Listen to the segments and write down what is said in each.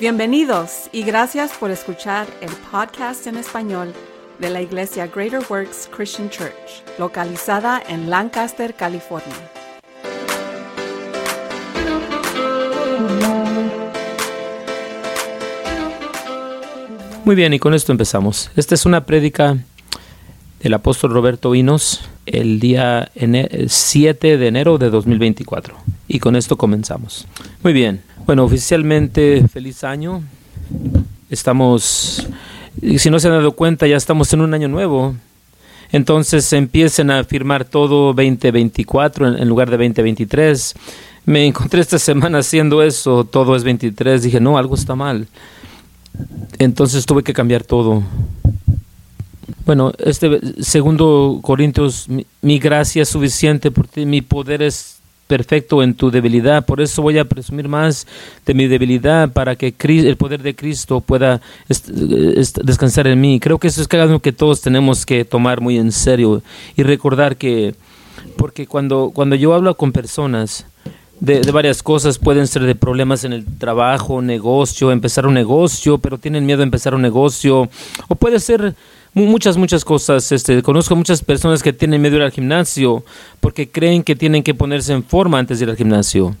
Bienvenidos y gracias por escuchar el podcast en español de la iglesia Greater Works Christian Church, localizada en Lancaster, California. Muy bien, y con esto empezamos. Esta es una prédica del apóstol Roberto Enos el día 7 de enero de 2024. Y con esto comenzamos. Muy bien. Bueno, oficialmente, feliz año. Estamos, si no se han dado cuenta, ya estamos en un año nuevo. Entonces empiecen a firmar todo 2024 en lugar de 2023. Me encontré esta semana haciendo eso, todo es 23. Dije, no, algo está mal. Entonces tuve que cambiar todo. Bueno, Segundo Corintios, mi gracia es suficiente por ti, mi poder es perfecto en tu debilidad. Por eso voy a presumir más de mi debilidad para que el poder de Cristo pueda descansar en mí. Creo que eso es algo que todos tenemos que tomar muy en serio y recordar que, porque cuando yo hablo con personas de varias cosas, pueden ser de problemas en el trabajo, negocio, empezar un negocio, pero tienen miedo a empezar un negocio, o puede ser muchas cosas. Conozco muchas personas que tienen miedo a ir al gimnasio porque creen que tienen que ponerse en forma antes de ir al gimnasio.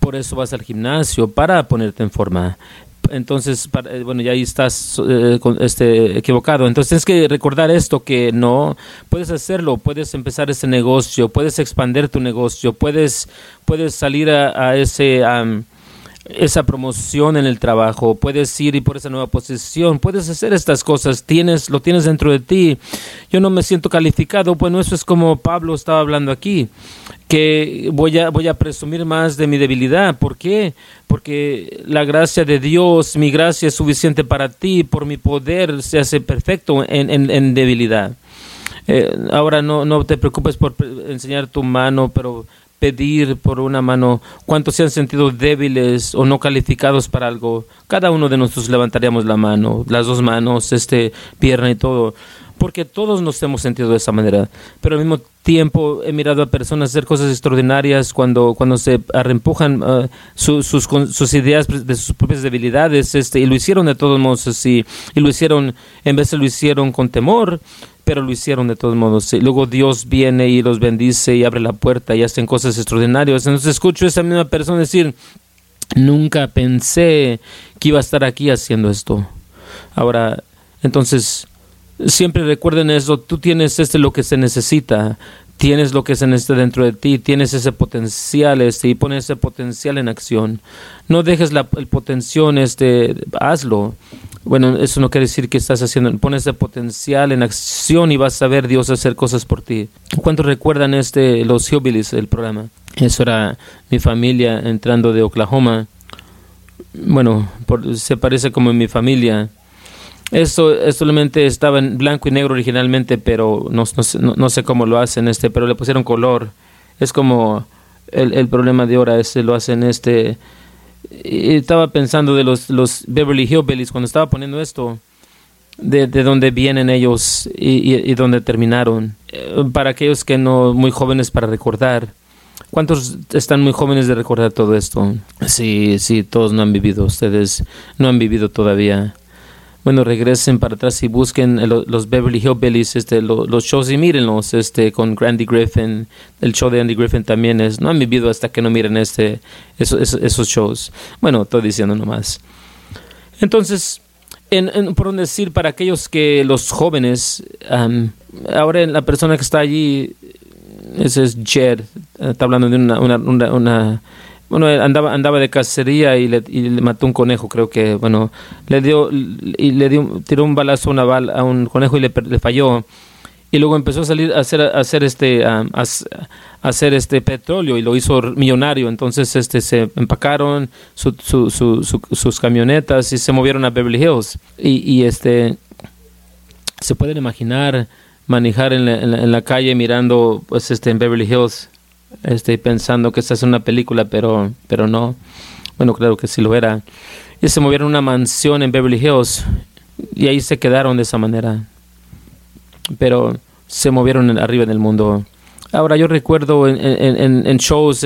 Por eso vas al gimnasio, para ponerte en forma. Entonces, bueno, ya ahí estás equivocado. Entonces tienes que recordar esto, que no, puedes hacerlo, puedes empezar ese negocio, puedes expandir tu negocio, puedes salir a esa promoción en el trabajo, puedes ir y por esa nueva posición, puedes hacer estas cosas, lo tienes dentro de ti. Yo no me siento calificado. Bueno, eso es como Pablo estaba hablando aquí, que voy a presumir más de mi debilidad. ¿Por qué? Porque la gracia de Dios, mi gracia es suficiente para ti, por mi poder se hace perfecto en debilidad. Ahora no te preocupes por enseñar tu mano, pero pedir por una mano. ¿Cuántos se han sentido débiles o no calificados para algo? Cada uno de nosotros levantaríamos la mano, las dos manos, pierna y todo, porque todos nos hemos sentido de esa manera. Pero al mismo tiempo he mirado a personas hacer cosas extraordinarias cuando se reempujan sus ideas de sus propias debilidades, y lo hicieron de todos modos así, y lo hicieron, en vez de lo hicieron con temor, pero lo hicieron de todos modos. Luego Dios viene y los bendice y abre la puerta y hacen cosas extraordinarias. Entonces escucho a esa misma persona decir, nunca pensé que iba a estar aquí haciendo esto. Ahora, entonces, siempre recuerden eso, tú tienes lo que se necesita. Tienes lo que se necesita dentro de ti, tienes ese potencial, y pones ese potencial en acción. No dejes el potencial, hazlo. Bueno, eso no quiere decir que estás haciendo, pones ese potencial en acción y vas a ver Dios hacer cosas por ti. ¿Cuántos recuerdan los Hillbillies, el programa? Eso era mi familia entrando de Oklahoma. Bueno, se parece como en mi familia. Eso solamente estaba en blanco y negro originalmente, pero no sé cómo lo hacen, pero le pusieron color. Es como el problema de ahora, lo hacen. Y estaba pensando de los Beverly Hillbillies cuando estaba poniendo esto, de dónde vienen ellos y dónde terminaron. Para aquellos que no muy jóvenes para recordar. ¿Cuántos están muy jóvenes de recordar todo esto? Sí, todos no han vivido, ustedes no han vivido todavía. Bueno, regresen para atrás y busquen los Beverly Hillbillies, los shows, y mírenlos, con Andy Griffin. El show de Andy Griffin también no han vivido hasta que no miren esos shows. Bueno, estoy diciendo nomás. Entonces, por decir, para aquellos que los jóvenes, ahora la persona que está allí, ese es Jed, está hablando de una bueno, andaba de cacería y le mató un conejo, creo que, bueno, tiró un balazo a un conejo y le falló. Y luego empezó a salir a hacer petróleo y lo hizo millonario. Entonces se empacaron sus camionetas y se movieron a Beverly Hills. Y se pueden imaginar manejar en la calle mirando pues en Beverly Hills. Pensando que esta es una película, pero no. Bueno, claro que sí lo era. Y se movieron a una mansión en Beverly Hills y ahí se quedaron de esa manera. Pero se movieron arriba en el mundo. Ahora yo recuerdo en shows,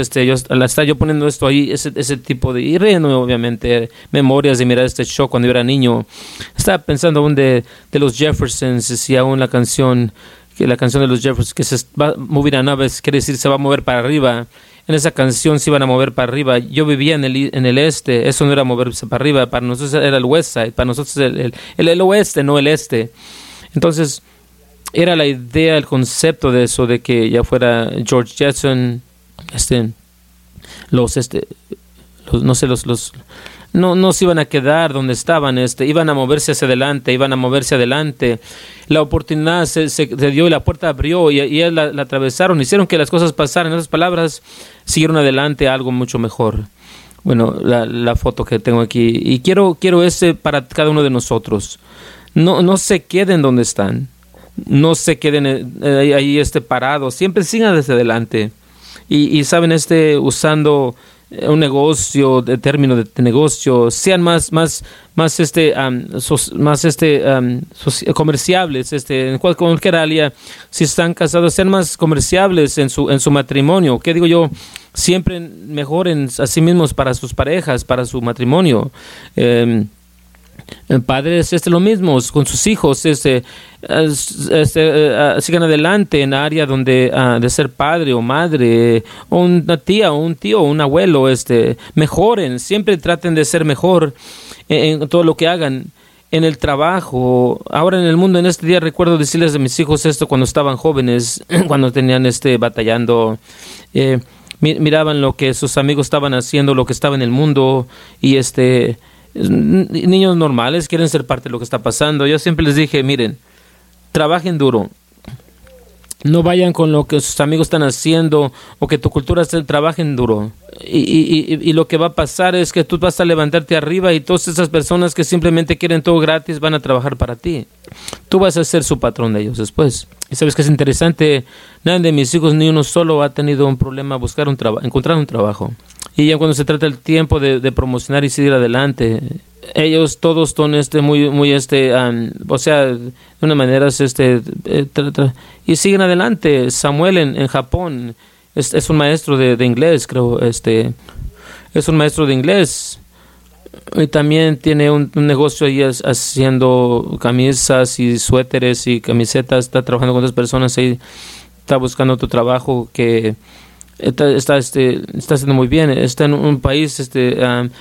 al estar yo poniendo esto ahí, ese tipo de, y riendo obviamente, memorias de mirar este show cuando yo era niño. Estaba pensando aún de los Jeffersons, y aún la canción de los Jeffersons, que se va a mover a naves, quiere decir se va a mover para arriba. En esa canción se iban a mover para arriba. Yo vivía en el este. Eso no era moverse para arriba. Para nosotros era el west side. Para nosotros el oeste, no el este. Entonces, era la idea, el concepto de eso, de que ya fuera George Jetson, no se iban a quedar donde estaban, iban a moverse hacia adelante, la oportunidad se dio y la puerta abrió y ellos la atravesaron, hicieron que las cosas pasaran. En otras palabras, siguieron adelante a algo mucho mejor. Bueno, la foto que tengo aquí, y quiero para cada uno de nosotros. No se queden donde están, no se queden ahí parados, siempre sigan hacia adelante. Y saben, usando un negocio, de término de negocio, sean comerciables, en cualquier área. Si están casados, sean más comerciables en su matrimonio. ¿Qué digo yo? Siempre mejoren a sí mismos para sus parejas, para su matrimonio. Padres, lo mismo con sus hijos, sigan adelante en área donde de ser padre o madre, o una tía, o un tío, o un abuelo, mejoren, siempre traten de ser mejor en todo lo que hagan, en el trabajo, ahora en el mundo. En este día recuerdo decirles de mis hijos cuando estaban jóvenes, cuando tenían batallando, miraban lo que sus amigos estaban haciendo, lo que estaba en el mundo, y niños normales quieren ser parte de lo que está pasando. Yo siempre les dije, miren, trabajen duro. No vayan con lo que sus amigos están haciendo o que tu cultura está, trabajen duro. Y lo que va a pasar es que tú vas a levantarte arriba y todas esas personas que simplemente quieren todo gratis van a trabajar para ti. Tú vas a ser su patrón de ellos después. Y sabes que es interesante, nadie de mis hijos, ni uno solo, ha tenido un problema encontrar un trabajo. Y ya cuando se trata el tiempo de promocionar y seguir adelante, ellos todos son de una manera y siguen adelante. Samuel en Japón es un maestro de inglés, creo, es un maestro de inglés, y también tiene un negocio ahí haciendo camisas y suéteres y camisetas. Está trabajando con otras personas ahí, está buscando otro trabajo que está haciendo muy bien. Está en un país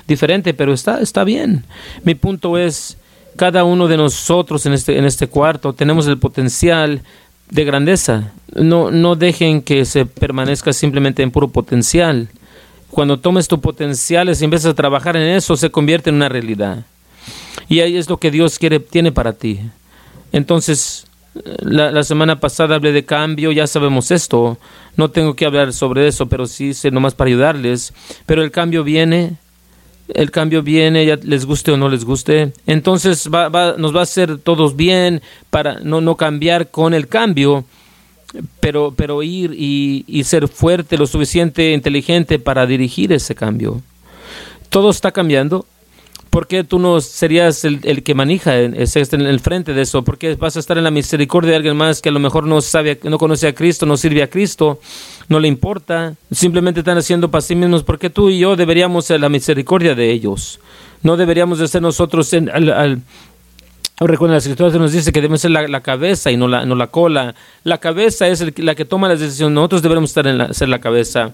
diferente, pero está bien. Mi punto es, cada uno de nosotros en este cuarto tenemos el potencial de grandeza. No dejen que se permanezca simplemente en puro potencial. Cuando tomes tu potencial y empiezas a trabajar en eso, se convierte en una realidad. Y ahí es lo que Dios tiene para ti. Entonces, la semana pasada hablé de cambio, ya sabemos esto. No tengo que hablar sobre eso, pero sí sé nomás para ayudarles. Pero el cambio viene, ya les guste o no les guste. Entonces nos va a hacer todos bien para no cambiar con el cambio, pero ir y ser fuerte, lo suficiente inteligente para dirigir ese cambio. Todo está cambiando. ¿Por qué tú no serías el que maneja en el frente de eso? ¿Por qué vas a estar en la misericordia de alguien más que a lo mejor no conoce a Cristo, no sirve a Cristo, no le importa? Simplemente están haciendo para sí mismos. ¿Por qué tú y yo deberíamos ser la misericordia de ellos? No deberíamos de ser nosotros. Recuerden, la Escritura nos dice que debemos ser la cabeza y no la cola. La cabeza es la que toma las decisiones. Nosotros debemos estar ser la cabeza.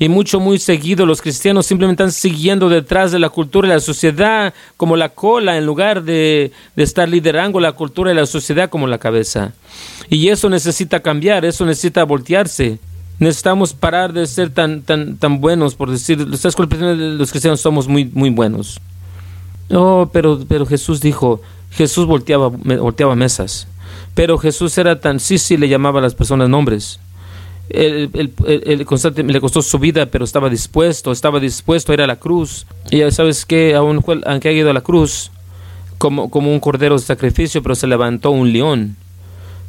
Y muy seguido los cristianos simplemente están siguiendo detrás de la cultura y la sociedad como la cola, en lugar de estar liderando la cultura y la sociedad como la cabeza. Y eso necesita cambiar, eso necesita voltearse. Necesitamos parar de ser tan buenos, por decir, los cristianos somos muy, muy buenos. Oh, pero Jesús dijo, Jesús volteaba mesas. Pero Jesús era le llamaba a las personas nombres. Le costó su vida, pero estaba dispuesto a ir a la cruz. Y ya sabes que, aunque haya ido a la cruz como un cordero de sacrificio, pero se levantó un león.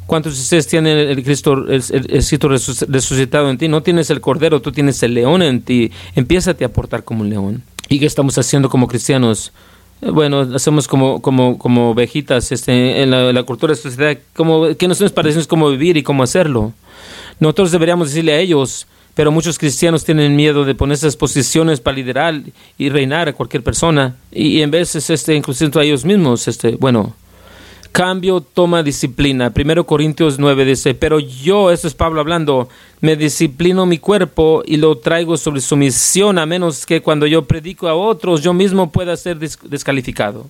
¿Cuántos de ustedes tienen el Cristo resucitado en ti? No tienes el cordero, tú tienes el león en ti. Empiézate a portar como un león. ¿Y qué estamos haciendo como cristianos? Bueno, hacemos como ovejitas en la cultura de la sociedad, que nos parecemos cómo vivir y cómo hacerlo. Nosotros deberíamos decirle a ellos, pero muchos cristianos tienen miedo de poner esas posiciones para liderar y reinar a cualquier persona. Y en veces, inclusive a ellos mismos, cambio toma disciplina. Primero Corintios 9 dice, pero yo, esto es Pablo hablando, me disciplino mi cuerpo y lo traigo sobre sumisión, a menos que cuando yo predico a otros, yo mismo pueda ser descalificado.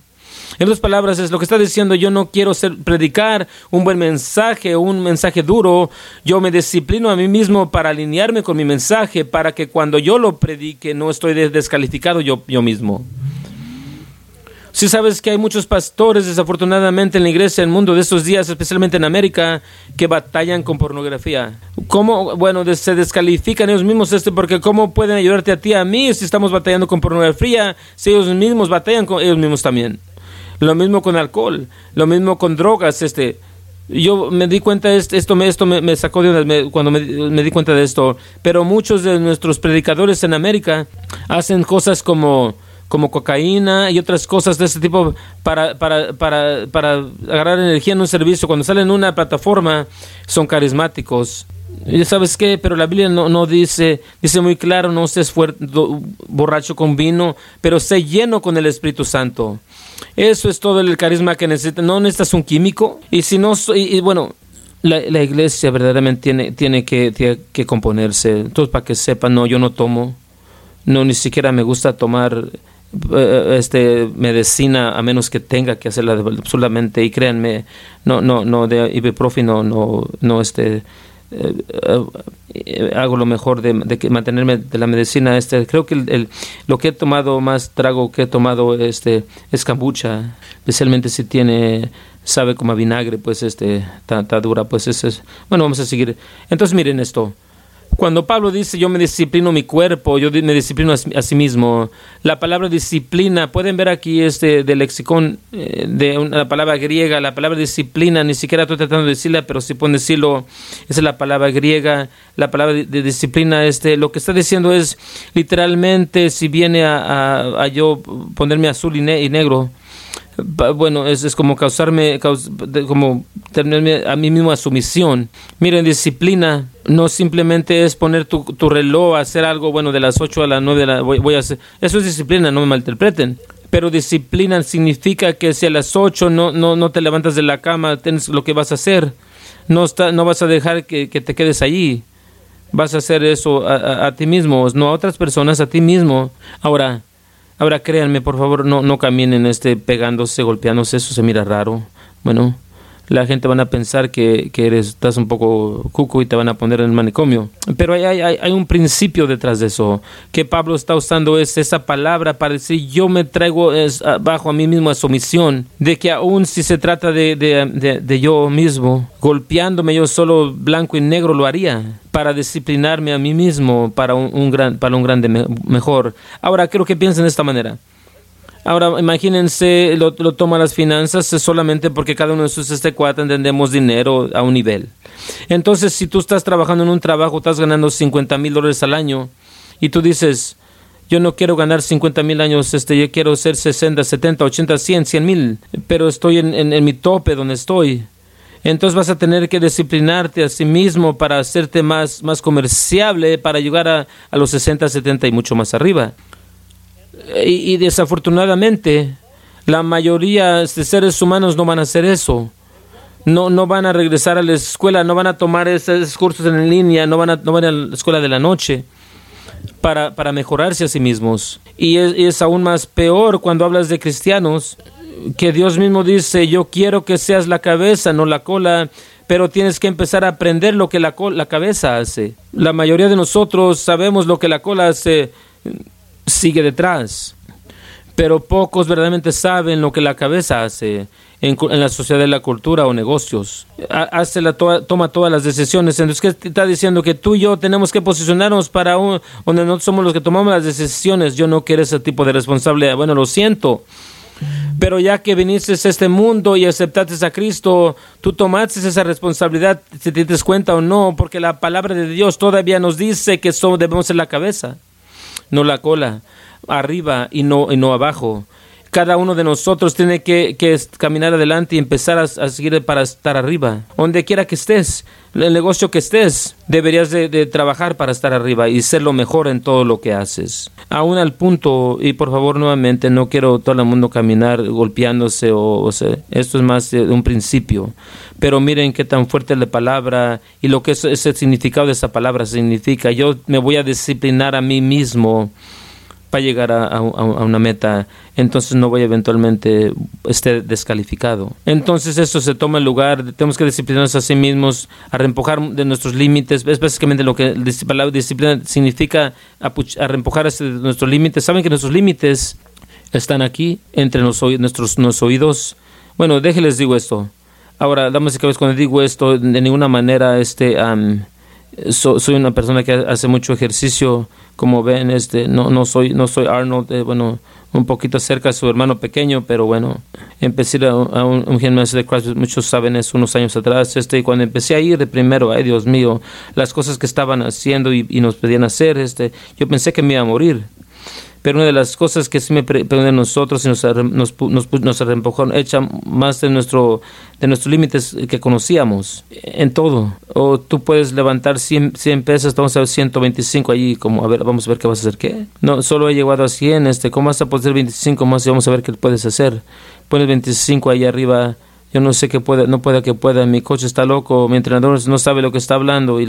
En otras palabras, es lo que está diciendo, yo no quiero predicar un buen mensaje, un mensaje duro. Yo me disciplino a mí mismo para alinearme con mi mensaje, para que cuando yo lo predique, no estoy descalificado yo mismo. Si sabes que hay muchos pastores, desafortunadamente, en la iglesia, en el mundo de estos días, especialmente en América, que batallan con pornografía. ¿Cómo? Bueno, se descalifican ellos mismos, porque ¿cómo pueden ayudarte a ti, a mí, si estamos batallando con pornografía, si ellos mismos batallan con ellos mismos también? Lo mismo con alcohol, lo mismo con drogas. Yo me di cuenta, esto me sacó de una, cuando me di cuenta de esto, pero muchos de nuestros predicadores en América hacen cosas como cocaína y otras cosas de este tipo para agarrar energía en un servicio. Cuando salen a una plataforma, son carismáticos. ¿Y sabes qué? Pero la Biblia no dice muy claro, no seas borracho con vino, pero sé lleno con el Espíritu Santo. Eso es todo el carisma que necesitas. No necesitas un químico. Y si no, la iglesia verdaderamente tiene que componerse. Entonces, para que sepan, no, yo no tomo. No, ni siquiera me gusta tomar medicina, a menos que tenga que hacerla absolutamente. Y créanme, no de ibuprofeno, hago lo mejor de mantenerme de la medicina. Creo que lo que he tomado más trago que he tomado es kombucha, especialmente si sabe como a vinagre, pues está dura, pues bueno, vamos a seguir. Entonces miren esto. Cuando Pablo dice, yo me disciplino mi cuerpo, yo me disciplino a sí mismo. La palabra disciplina, pueden ver aquí del lexicón de la palabra griega, la palabra disciplina, ni siquiera estoy tratando de decirla, pero si pueden decirlo, esa es la palabra griega, la palabra de disciplina. Lo que está diciendo es, literalmente, si viene a yo ponerme azul y negro, bueno, es como como tenerme a mí mismo a sumisión. Miren, disciplina no simplemente es poner tu reloj a hacer algo, bueno, de las 8 a las 9 de la, voy a hacer. Eso es disciplina, no me malinterpreten. Pero disciplina significa que si a las 8 no te levantas de la cama, tienes lo que vas a hacer. No vas a dejar que te quedes allí. Vas a hacer eso a ti mismo, no a otras personas, a ti mismo. Ahora, créanme, por favor, no caminen pegándose, golpeándose, eso se mira raro. Bueno, la gente van a pensar que estás un poco cuco y te van a poner en el manicomio. Pero hay un principio detrás de eso, que Pablo está usando esa palabra para decir, yo me traigo bajo a mí mismo a sumisión, de que aún si se trata de yo mismo, golpeándome yo solo blanco y negro lo haría, para disciplinarme a mí mismo, para un grande mejor. Ahora, quiero que piensen de esta manera. Ahora, imagínense, lo toma las finanzas, es solamente porque cada uno de sus cuatro entendemos dinero a un nivel. Entonces, si tú estás trabajando en un trabajo, estás ganando $50,000 al año, y tú dices, yo no quiero ganar $50,000 años, yo quiero ser 60, 70, 80, 100, 100,000, pero estoy en mi tope donde estoy. Entonces vas a tener que disciplinarte a sí mismo para hacerte más comerciable, para llegar a los 60, 70 y mucho más arriba. Y desafortunadamente, la mayoría de seres humanos no van a hacer eso. No van a regresar a la escuela, no van a tomar esos cursos en línea, no van a la escuela de la noche para mejorarse a sí mismos. Y es aún más peor cuando hablas de cristianos, que Dios mismo dice, yo quiero que seas la cabeza, no la cola, pero tienes que empezar a aprender lo que la cabeza hace. La mayoría de nosotros sabemos lo que la cola hace, sigue detrás, pero pocos verdaderamente saben lo que la cabeza hace en la sociedad de la cultura o negocios. Toma todas las decisiones. Entonces, ¿qué está diciendo? Que tú y yo tenemos que posicionarnos para donde nosotros somos los que tomamos las decisiones. Yo no quiero ese tipo de responsabilidad. Bueno, lo siento. Pero ya que viniste a este mundo y aceptaste a Cristo, tú tomaste esa responsabilidad, si te das cuenta o no, porque la palabra de Dios todavía nos dice que debemos ser la cabeza, no la cola, arriba y no abajo. Cada uno de nosotros tiene que caminar adelante y empezar a seguir para estar arriba. Donde quiera que estés, el negocio que estés, deberías de trabajar para estar arriba y ser lo mejor en todo lo que haces. Aún al punto, y por favor nuevamente, no quiero todo el mundo caminar golpeándose, o sea, esto es más de un principio. Pero miren qué tan fuerte es la palabra y lo que es el significado de esa palabra significa. Yo me voy a disciplinar a mí mismo para llegar a una meta, entonces no voy eventualmente estar descalificado. Entonces eso se toma el lugar, tenemos que disciplinarnos a sí mismos, a reempujar de nuestros límites, es básicamente lo que la palabra disciplina significa, a reempujar de nuestros límites. Saben que nuestros límites están aquí, entre nuestros oídos. Bueno, déjenles digo esto. Ahora, damas y caballeros, cuando digo esto, de ninguna manera soy una persona que hace mucho ejercicio, como ven, no soy Arnold, un poquito cerca de su hermano pequeño, pero bueno, empecé a un gimnasio de CrossFit, muchos saben eso, unos años atrás, y cuando empecé a ir de primero, ay Dios mío, las cosas que estaban haciendo y nos pedían hacer, yo pensé que me iba a morir. Pero una de las cosas que sí me preguntan nosotros y nos empujaron, echa más de nuestros límites que conocíamos en todo. O tú puedes levantar 100 pesas, vamos a ver 125 allí, como a ver, vamos a ver qué vas a hacer, ¿qué? No, solo he llegado a 100, ¿cómo vas a poder 25 más? Y vamos a ver qué puedes hacer. Pones 25 allá arriba, yo no sé qué pueda, mi coach está loco, mi entrenador no sabe lo que está hablando y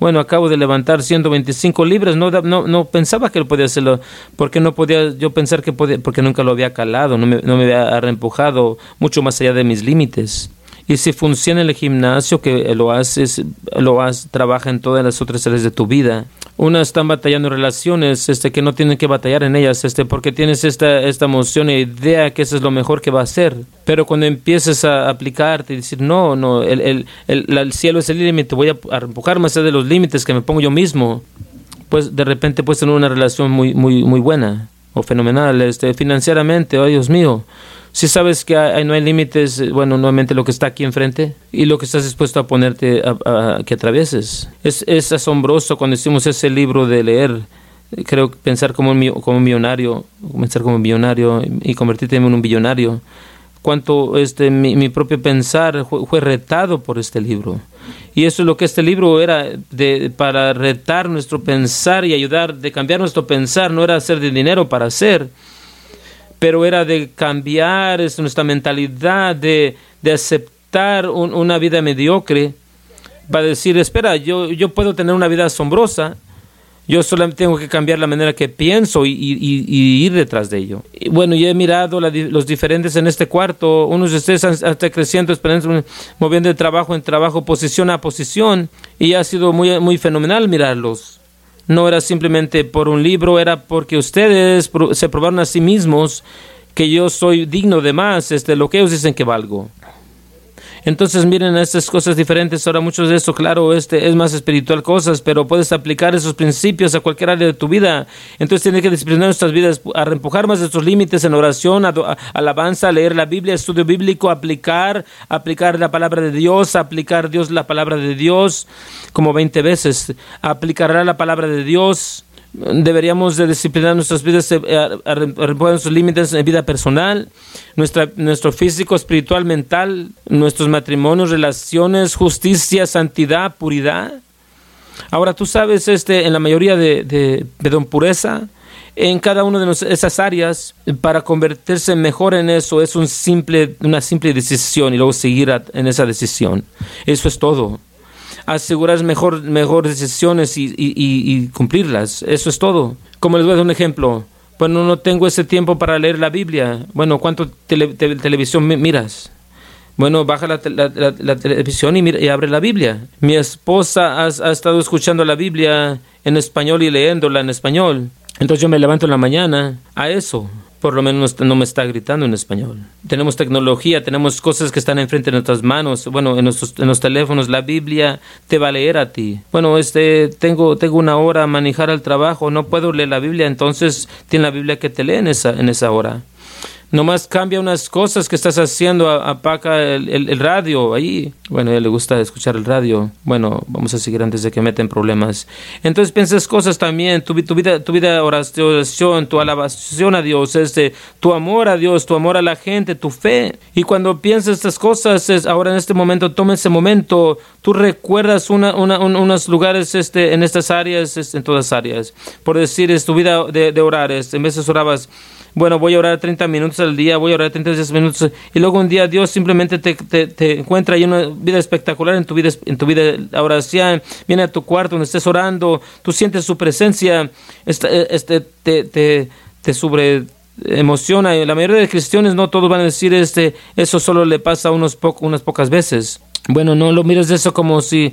bueno, acabo de levantar 125 libras, no pensaba que lo podía hacerlo, porque no podía yo pensar que podía, porque nunca lo había calado, no me había reempujado mucho más allá de mis límites. Y si funciona el gimnasio, que lo haces, trabaja en todas las otras áreas de tu vida. Unas están batallando relaciones, que no tienen que batallar en ellas, porque tienes esta emoción e idea que eso es lo mejor que va a ser. Pero cuando empieces a aplicarte y decir, no, el cielo es el límite, voy a empujar más allá de los límites que me pongo yo mismo, pues de repente puedes tener una relación muy, muy, muy buena o fenomenal, financieramente, oh Dios mío. Si sabes que no hay límites, bueno, nuevamente lo que está aquí enfrente y lo que estás dispuesto a ponerte a que atravieses. Es asombroso cuando hicimos ese libro de leer, creo que pensar como un millonario y convertirte en un billonario. Cuánto mi propio pensar fue retado por este libro. Y eso es lo que este libro era, para retar nuestro pensar y ayudar de cambiar nuestro pensar. No era hacer de dinero para hacer, pero era de cambiar nuestra mentalidad, de aceptar una vida mediocre, para decir, espera, yo puedo tener una vida asombrosa, yo solamente tengo que cambiar la manera que pienso y ir detrás de ello. Y bueno, yo he mirado los diferentes en este cuarto, unos de ustedes están creciendo, moviendo de trabajo en trabajo, posición a posición, y ha sido muy, muy fenomenal mirarlos. No era simplemente por un libro, era porque ustedes se probaron a sí mismos que yo soy digno de más, lo que ellos dicen que valgo. Entonces miren estas cosas diferentes. Ahora muchos de esto, claro, es más espiritual cosas, pero puedes aplicar esos principios a cualquier área de tu vida. Entonces tienes que disciplinar nuestras vidas, a reempujar más de estos límites en oración, alabanza, leer la Biblia, estudio bíblico, aplicar la palabra de Dios, aplicar Dios la palabra de Dios como 20 veces, aplicará la palabra de Dios. Deberíamos de disciplinar nuestras vidas, a reempujar nuestros límites en vida personal, nuestro físico, espiritual, mental, nuestros matrimonios, relaciones, justicia, santidad, puridad. Ahora tú sabes, en la mayoría de pureza, en cada una de esas áreas, para convertirse mejor en eso, es una simple decisión y luego seguir en esa decisión. Eso es todo. Asegurar mejor decisiones y cumplirlas. Eso es todo. Como les voy a dar un ejemplo. Bueno, no tengo ese tiempo para leer la Biblia. Bueno, ¿cuánto televisión miras? Bueno, baja la televisión y abre la Biblia. Mi esposa ha estado escuchando la Biblia en español y leyéndola en español. Entonces yo me levanto en la mañana a eso. Por lo menos no me está gritando en español. Tenemos tecnología, tenemos cosas que están enfrente de nuestras manos, bueno, en los teléfonos. La Biblia te va a leer a ti. Bueno, tengo una hora a manejar al trabajo, no puedo leer la Biblia, entonces tiene la Biblia que te lee en esa hora. Nomás cambia unas cosas que estás haciendo, apaga el radio ahí. Bueno, a él le gusta escuchar el radio. Bueno, vamos a seguir antes de que meten problemas. Entonces piensas cosas también, tu vida oración, tu alabación a Dios, tu amor a Dios, tu amor a la gente, tu fe. Y cuando piensas estas cosas, ahora en este momento, toma ese momento, tú recuerdas unos lugares en estas áreas, en todas áreas. Por decir, es tu vida de orar, en veces orabas, bueno, voy a orar 30 minutos al día, voy a orar 30 minutos, y luego un día Dios simplemente te encuentra y una vida espectacular en tu vida ahora sea, viene a tu cuarto donde estés orando, tú sientes su presencia, te sobre emociona. La mayoría de cristianos, no todos van a decir eso solo le pasa unas pocas veces. Bueno, no lo mires de eso como si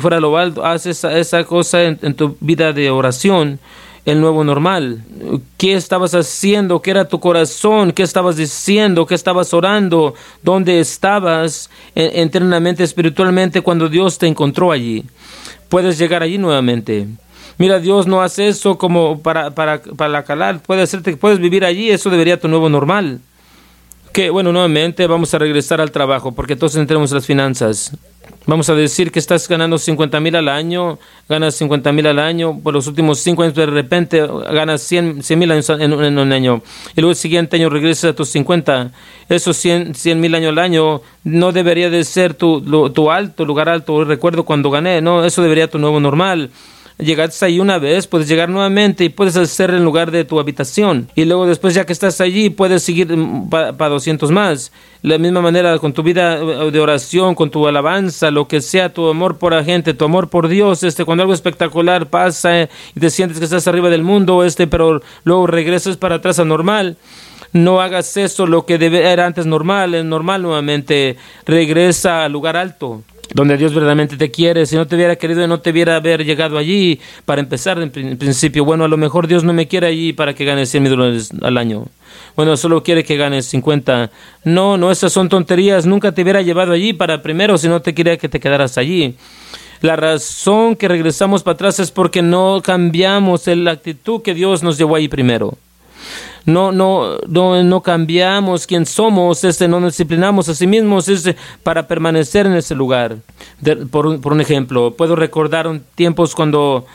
fuera lo alto. Haz esa cosa en tu vida de oración. El nuevo normal. ¿Qué estabas haciendo? ¿Qué era tu corazón? ¿Qué estabas diciendo? ¿Qué estabas orando? ¿Dónde estabas internamente, espiritualmente, cuando Dios te encontró allí? Puedes llegar allí nuevamente. Mira, Dios no hace eso como para calar. Puedes vivir allí. Eso debería ser tu nuevo normal. Que bueno, nuevamente vamos a regresar al trabajo, porque entonces entremos las finanzas. Vamos a decir que estás ganando $50,000 al año, ganas $50,000 al año, por los últimos 5 años de repente ganas $100,000 en un año, y luego el siguiente año regresas a tus 50. Esos $100,000 al año no debería de ser tu lugar alto, recuerdo cuando gané, no, eso debería ser tu nuevo normal. Llegaste ahí una vez, puedes llegar nuevamente y puedes hacer en lugar de tu habitación. Y luego después, ya que estás allí, puedes seguir para 200 más. De la misma manera, con tu vida de oración, con tu alabanza, lo que sea, tu amor por la gente, tu amor por Dios, cuando algo espectacular pasa y te sientes que estás arriba del mundo, pero luego regresas para atrás a normal. No hagas eso, lo que era antes normal, es normal nuevamente. Regresa al lugar alto, donde Dios verdaderamente te quiere. Si no te hubiera querido, no te hubiera haber llegado allí. Para empezar, en principio, bueno, a lo mmejor Dios no me quiere allí para que gane $100,000 al año. Bueno, solo quiere que ganes 50. No, esas son tonterías. Nunca te hubiera llevado allí para primero si no te quería que te quedaras allí. La razón que regresamos para atrás es porque no cambiamos la actitud que Dios nos llevó allí primero. No cambiamos quién somos, no nos disciplinamos a sí mismos para permanecer en ese lugar. Por un ejemplo, puedo recordar tiempos cuando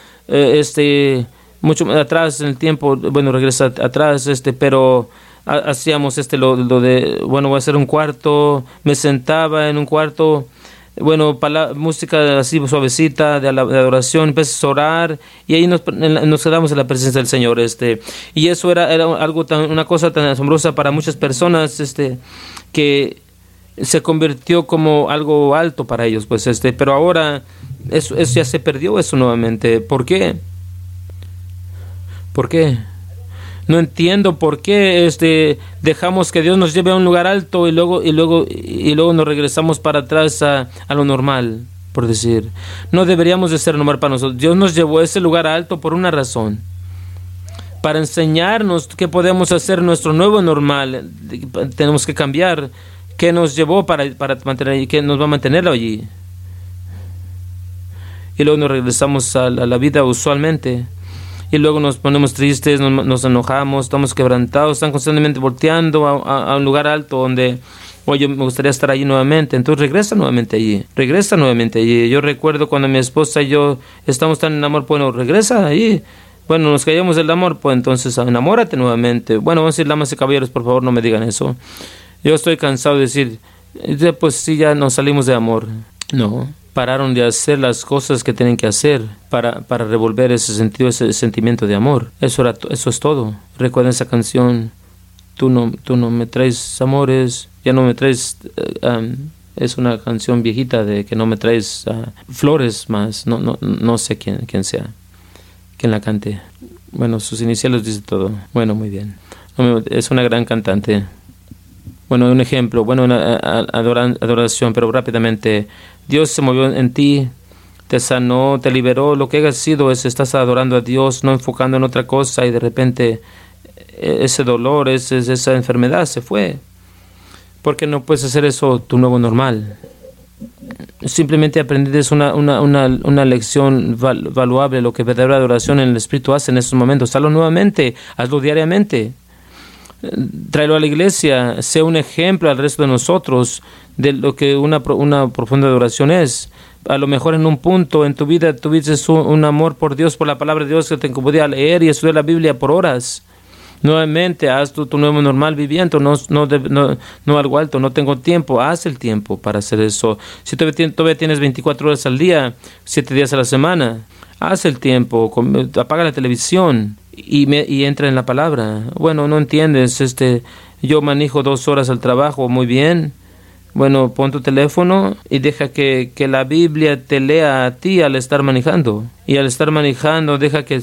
mucho atrás en el tiempo, bueno, regresa atrás, pero hacíamos lo de, bueno, voy a hacer un cuarto, me sentaba en un cuarto. Bueno, música así suavecita de adoración, empezó a orar y ahí nos quedamos en la presencia del Señor. Y eso era algo una cosa tan asombrosa para muchas personas, que se convirtió como algo alto para ellos, pues pero ahora eso ya se perdió eso nuevamente. ¿Por qué? ¿Por qué? No entiendo por qué dejamos que Dios nos lleve a un lugar alto y luego nos regresamos para atrás a lo normal, por decir. No deberíamos de ser normal para nosotros. Dios nos llevó a ese lugar alto por una razón, para enseñarnos qué podemos hacer nuestro nuevo normal. Tenemos que cambiar qué nos llevó para mantener, qué nos va a mantener allí. Y luego nos regresamos a la vida usualmente. Y luego nos ponemos tristes, nos enojamos, estamos quebrantados, están constantemente volteando a un lugar alto donde, oye, me gustaría estar allí nuevamente. Entonces regresa nuevamente allí. Yo recuerdo cuando mi esposa y yo estamos tan en amor, bueno, regresa allí. Bueno, nos callamos del amor, pues entonces enamórate nuevamente. Bueno, vamos a decir, damas y caballeros, por favor, no me digan eso. Yo estoy cansado de decir, pues sí, ya nos salimos de amor. No. Pararon de hacer las cosas que tienen que hacer para revolver ese sentido, ese sentimiento de amor. Eso es todo. Recuerden esa canción, tú no me traes amores, ya no me traes, es una canción viejita de que no me traes flores más, no sé quién sea, quién la cante. Bueno, sus iniciales dicen todo. Bueno, muy bien. Es una gran cantante. Bueno, un ejemplo, bueno, una adoración, pero rápidamente. Dios se movió en ti, te sanó, te liberó. Lo que haya sido estás adorando a Dios, no enfocando en otra cosa, y de repente ese dolor, esa enfermedad se fue. Porque no puedes hacer eso tu nuevo normal. Simplemente aprender es una lección valuable, lo que verdadera adoración en el Espíritu hace en estos momentos. Hazlo nuevamente, hazlo diariamente. tráelo a la iglesia, sea un ejemplo al resto de nosotros de lo que una profunda adoración es. A lo mejor en un punto en tu vida tuviste un amor por Dios, por la palabra de Dios, que te podía leer y estudiar la Biblia por horas. Nuevamente, haz tu nuevo normal viviendo, no algo alto, no tengo tiempo, haz el tiempo para hacer eso. Si todavía tienes 24 horas al día, 7 días a la semana, haz el tiempo, apaga la televisión y entra en la palabra. Bueno, no entiendes, yo manejo 2 horas al trabajo, muy bien. Bueno, pon tu teléfono y deja que la Biblia te lea a ti al estar manejando. Y al estar manejando, deja que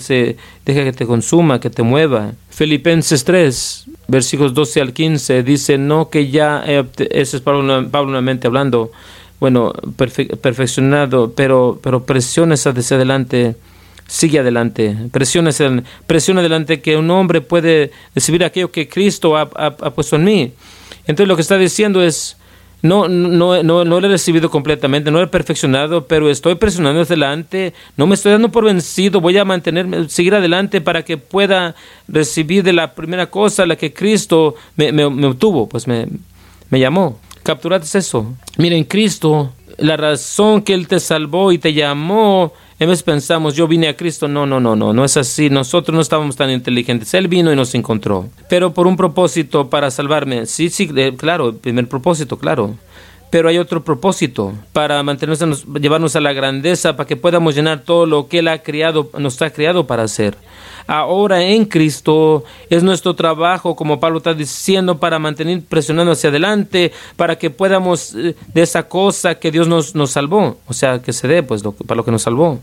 te consuma, que te mueva. Filipenses 3, versículos 12 al 15, dice, no que ya, eso es Pablo nuevamente hablando, bueno, perfeccionado, pero presiones hacia adelante. Sigue adelante, presiona adelante, que un hombre puede recibir aquello que Cristo ha puesto en mí. Entonces lo que está diciendo es, no lo he recibido completamente, no lo he perfeccionado, pero estoy presionando adelante, no me estoy dando por vencido, voy a mantenerme, seguir adelante para que pueda recibir de la primera cosa la que Cristo me obtuvo, pues me llamó. Capturad eso. Miren, Cristo, la razón que Él te salvó y te llamó, en vez pensamos, yo vine a Cristo. No es así. Nosotros no estábamos tan inteligentes. Él vino y nos encontró. Pero por un propósito para salvarme. Sí, claro, primer propósito, claro. Pero hay otro propósito para mantenernos, llevarnos a la grandeza, para que podamos llenar todo lo que Él ha creado, nos ha creado para hacer. Ahora en Cristo es nuestro trabajo, como Pablo está diciendo, para mantener presionando hacia adelante, para que podamos de esa cosa que Dios nos salvó, o sea, que se dé pues para lo que nos salvó.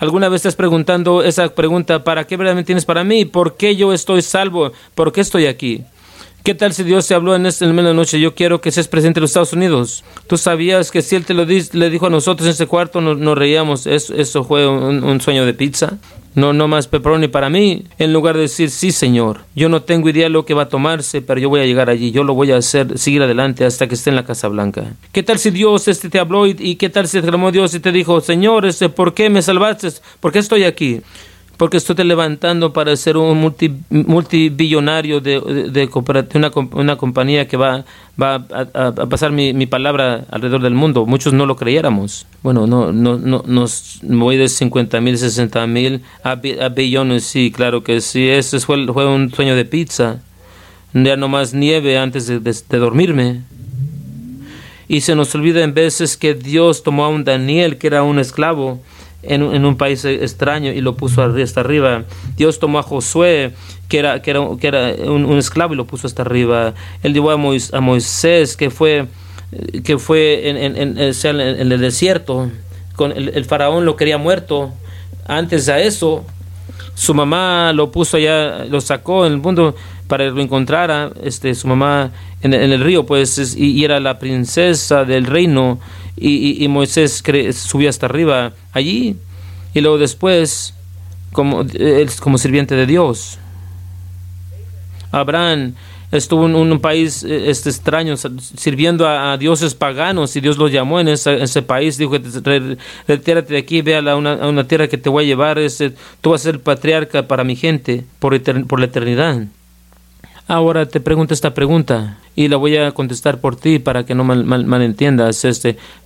¿Alguna vez estás preguntando esa pregunta, ¿para qué verdaderamente tienes para mí? ¿Por qué yo estoy salvo? ¿Por qué estoy aquí? ¿Qué tal si Dios se habló en medio de la noche? Yo quiero que seas presidente de los Estados Unidos. Tú sabías que si Él te lo le dijo a nosotros en ese cuarto, nos reíamos. Eso fue un sueño de pizza. No más pepperoni para mí. En lugar de decir, sí, Señor, yo no tengo idea de lo que va a tomarse, pero yo voy a llegar allí. Yo lo voy a hacer, seguir adelante hasta que esté en la Casa Blanca. ¿Qué tal si Dios te habló y qué tal si te llamó Dios y te dijo, Señor, ¿por qué me salvaste? ¿Por qué estoy aquí? Porque estoy te levantando para ser un multibillonario de una compañía que va a pasar mi palabra alrededor del mundo. Muchos no lo creyéramos. Bueno, no nos voy de 50,000, 60,000 a billones. Sí, claro que sí. Ese fue un sueño de pizza. Ya no más nieve antes de dormirme. Y se nos olvida en veces que Dios tomó a un Daniel, que era un esclavo, en un país extraño, y lo puso hasta arriba. Dios tomó a Josué, que era un esclavo, y lo puso hasta arriba. Él llevó a Moisés, que fue en el desierto. Con el faraón lo quería muerto. Antes de eso, su mamá lo puso allá, lo sacó en el mundo para que lo encontrara, su mamá en el río, pues, y era la princesa del reino. Y Moisés subió hasta arriba allí, y luego después como sirviente de Dios. Abraham estuvo en un país extraño, sirviendo a dioses paganos, y Dios lo llamó en ese país. Dijo, retírate de aquí, ve a una tierra que te voy a llevar. Tú vas a ser patriarca para mi gente por la eternidad. Ahora te pregunto esta pregunta, y la voy a contestar por ti para que no malentiendas.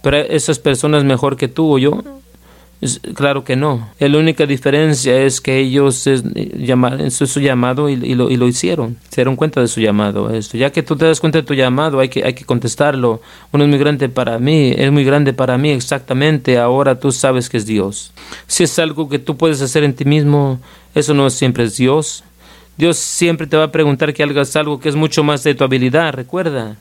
¿Pero esas personas mejor que tú o yo? Claro que no. La única diferencia es que ellos su llamado y lo hicieron. Se dieron cuenta de su llamado. Ya que tú te das cuenta de tu llamado, hay que contestarlo. Uno es muy grande para mí, exactamente. Ahora tú sabes que es Dios. Si es algo que tú puedes hacer en ti mismo, eso no siempre es Dios. Dios siempre te va a preguntar que hagas algo que es mucho más de tu habilidad. Recuerda,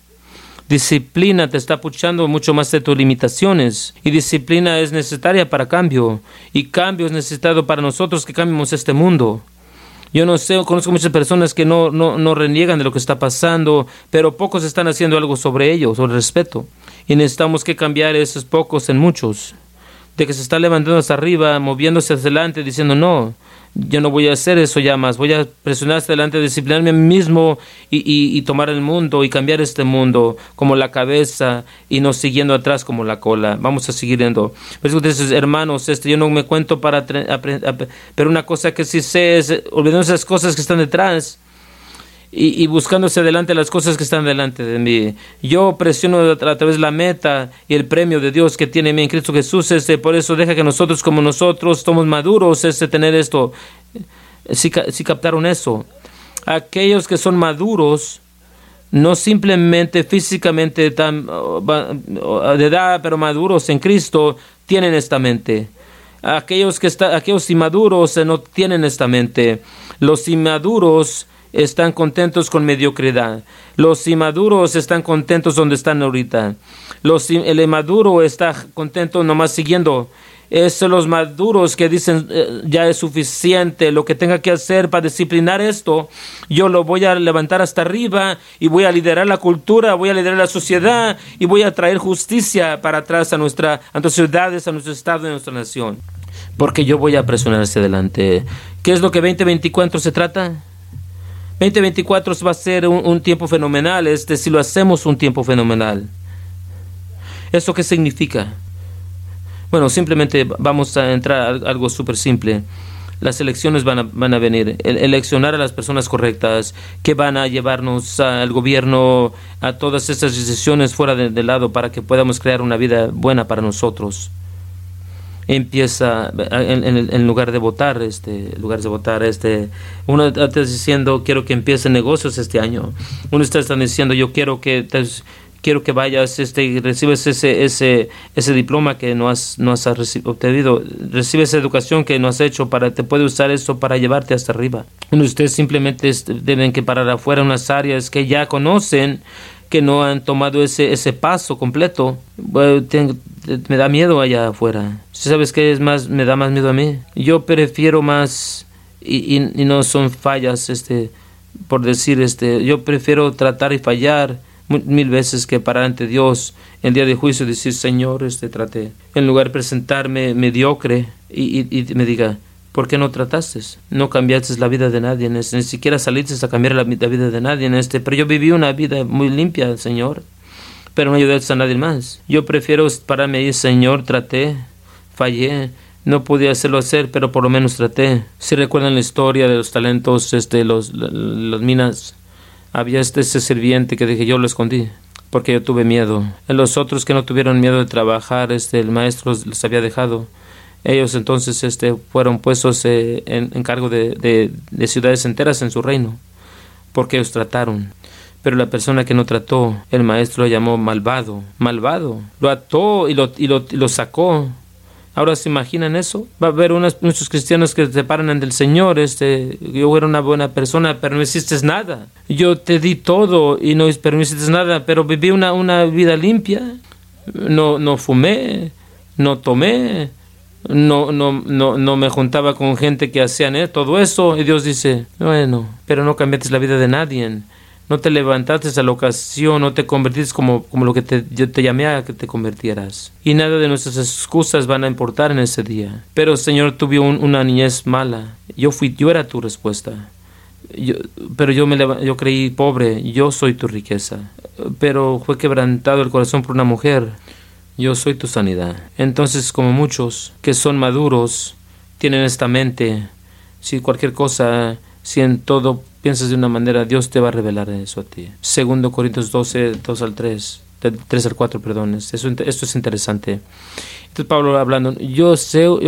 disciplina te está puchando mucho más de tus limitaciones. Y disciplina es necesaria para cambio. Y cambio es necesitado para nosotros que cambiemos este mundo. Yo no sé, conozco muchas personas que no reniegan de lo que está pasando, pero pocos están haciendo algo sobre ello, sobre respeto. Y necesitamos que cambiar esos pocos en muchos. De que se está levantando hasta arriba, moviéndose hacia adelante, diciendo no. Yo no voy a hacer eso ya más. Voy a presionar hasta adelante, disciplinarme a mí mismo y tomar el mundo y cambiar este mundo como la cabeza y no siguiendo atrás como la cola. Vamos a seguir yendo. Hermanos, yo no me cuento para aprender, pero una cosa que sí sé es, olvidando esas cosas que están detrás y buscándose delante las cosas que están delante de mí. Yo presiono a través de la meta y el premio de Dios que tiene en mí en Cristo Jesús. Por eso deja que nosotros, como nosotros somos maduros, tener esto. Si captaron eso. Aquellos que son maduros, no simplemente físicamente tan de edad, pero maduros en Cristo, tienen esta mente. Aquellos inmaduros no tienen esta mente. Los inmaduros están contentos con mediocridad. Los inmaduros están contentos donde están ahorita. El inmaduro está contento nomás siguiendo. Es los maduros que dicen, ya es suficiente, lo que tenga que hacer para disciplinar esto, yo lo voy a levantar hasta arriba y voy a liderar la cultura, voy a liderar la sociedad y voy a traer justicia para atrás a nuestras ciudades, a nuestro estado y a nuestra nación. Porque yo voy a presionar hacia adelante. ¿Qué es lo que 2024 se trata? 2024 va a ser un tiempo fenomenal, si lo hacemos un tiempo fenomenal. ¿Eso qué significa? Bueno, simplemente vamos a entrar a algo súper simple. Las elecciones van a venir. Eleccionar a las personas correctas que van a llevarnos al gobierno, a todas estas decisiones fuera de lado para que podamos crear una vida buena para nosotros. Empieza en lugar de votar, uno está diciendo, quiero que empiecen negocios este año. Uno está diciendo, yo quiero que vayas y recibes ese diploma que no has obtenido, recibes educación que no has hecho, para te puede usar eso para llevarte hasta arriba. Ustedes simplemente deben que parar afuera unas áreas que ya conocen, que no han tomado ese paso completo. Bueno, me da miedo allá afuera. ¿Sabes qué es más? Me da más miedo a mí. Yo prefiero más, y no son fallas, por decir, yo prefiero tratar y fallar mil veces que parar ante Dios en día de juicio y decir, Señor, traté. En lugar de presentarme mediocre y me diga, ¿por qué no trataste? No cambiaste la vida de nadie, ni siquiera saliste a cambiar la vida de nadie. Pero yo viví una vida muy limpia, Señor, pero no ayudaste a nadie más. Yo prefiero pararme ahí, Señor, traté, fallé. No podía hacer, pero por lo menos traté. Si recuerdan la historia de los talentos, las minas, había ese sirviente que dije, yo lo escondí porque yo tuve miedo. Los otros que no tuvieron miedo de trabajar, el maestro les había dejado. Ellos entonces fueron puestos en cargo de ciudades enteras en su reino porque ellos trataron. Pero la persona que no trató, el maestro lo llamó malvado. Malvado. Lo ató y lo sacó. ¿Ahora se imaginan eso? Va a haber muchos cristianos que se paran ante el Señor. Yo era una buena persona, pero no hiciste nada. Yo te di todo y no hiciste nada, pero viví una vida limpia. No fumé, no tomé, no me juntaba con gente que hacían todo eso. Y Dios dice, bueno, pero no cambiaste la vida de nadie. No te levantaste a la ocasión, no te convertiste como lo que yo te llamé a que te convirtieras. Y nada de nuestras excusas van a importar en ese día. Pero, Señor, tuve una niñez mala. Yo era tu respuesta. Pero yo creí pobre. Yo soy tu riqueza. Pero fue quebrantado el corazón por una mujer. Yo soy tu sanidad. Entonces, como muchos que son maduros, tienen esta mente. Si cualquier cosa, si en todo piensas de una manera, Dios te va a revelar eso a ti. Segundo Corintios 12, 2 al 3, 3 al 4, perdón. Esto es interesante. Entonces Pablo hablando, yo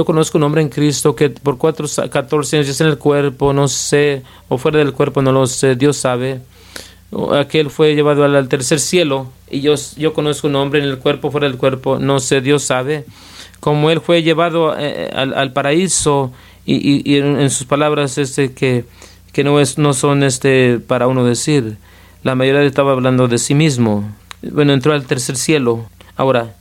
conozco un hombre en Cristo que por 14 años ya está en el cuerpo, no sé, o fuera del cuerpo, no lo sé, Dios sabe. Aquel fue llevado al tercer cielo, y yo conozco un hombre en el cuerpo, fuera del cuerpo, no sé, Dios sabe. Como él fue llevado al paraíso, y en sus palabras que no son para uno decir. La mayoría estaba hablando de sí mismo. Bueno, entró al tercer cielo. Ahora,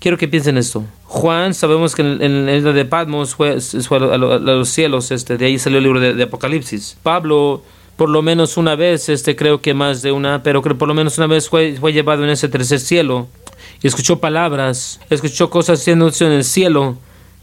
quiero que piensen esto. Juan, sabemos que en la isla de Patmos fue a los cielos, de ahí salió el libro de Apocalipsis. Pablo, por lo menos una vez, creo que más de una, pero por lo menos una vez fue llevado en ese tercer cielo, y escuchó palabras, escuchó cosas haciéndose en el cielo,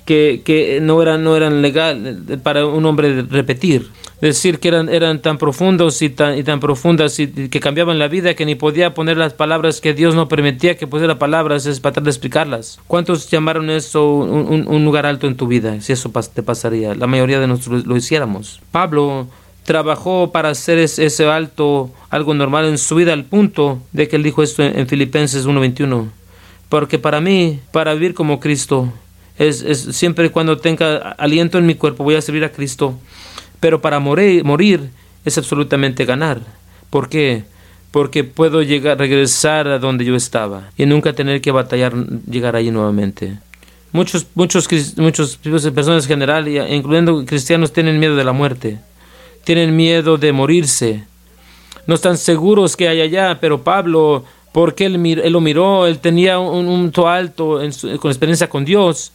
que no eran legal para un hombre repetir. Decir que eran tan profundos y tan profundas y que cambiaban la vida que ni podía poner las palabras, que Dios no permitía que pusiera palabras, es para tratar de explicarlas. ¿Cuántos llamaron eso un lugar alto en tu vida? Si eso te pasaría, la mayoría de nosotros lo hiciéramos. Pablo trabajó para hacer ese alto algo normal en su vida, al punto de que él dijo esto en Filipenses 1:21. Porque para mí, para vivir como Cristo, es siempre cuando tenga aliento en mi cuerpo voy a servir a Cristo. Pero para morir es absolutamente ganar. ¿Por qué? Porque puedo regresar a donde yo estaba y nunca tener que batallar llegar ahí nuevamente. Muchas personas en general, incluyendo cristianos, tienen miedo de la muerte. Tienen miedo de morirse. No están seguros que hay allá, pero Pablo, porque él lo miró, él tenía un to alto con experiencia con Dios,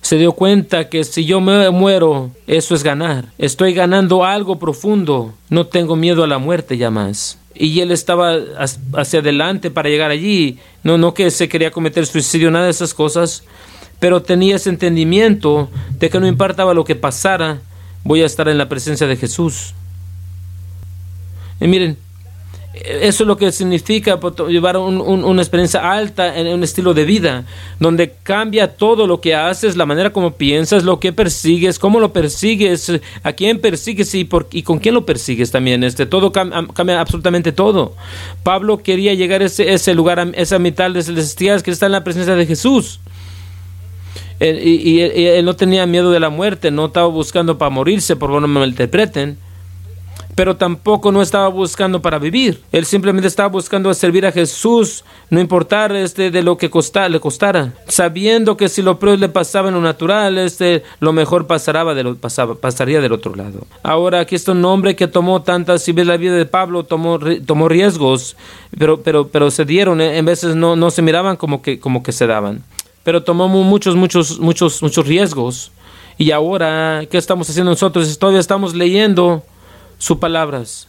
se dio cuenta que si yo me muero, eso es ganar. Estoy ganando algo profundo. No tengo miedo a la muerte ya más. Y él estaba hacia adelante para llegar allí. No que se quería cometer suicidio, nada de esas cosas. Pero tenía ese entendimiento de que no importaba lo que pasara, voy a estar en la presencia de Jesús. Y miren, eso es lo que significa llevar una experiencia alta en un estilo de vida, donde cambia todo lo que haces, la manera como piensas, lo que persigues, cómo lo persigues, a quién persigues y con quién lo persigues también. Todo cambia absolutamente todo. Pablo quería llegar a ese lugar, a esa mitad de celestial, que está en la presencia de Jesús. Y él no tenía miedo de la muerte, no estaba buscando para morirse, por favor no me malinterpreten, pero tampoco no estaba buscando para vivir. Él simplemente estaba buscando servir a Jesús, no importar de lo que le costara, sabiendo que si lo peor le pasaba en lo natural, lo mejor pasaría del otro lado. Ahora, aquí está un hombre que tomó tantas, si ves la vida de Pablo, tomó riesgos, pero se dieron, en veces no se miraban como que se daban. Pero tomamos muchos riesgos. Y ahora, ¿qué estamos haciendo nosotros? Todavía estamos leyendo sus palabras.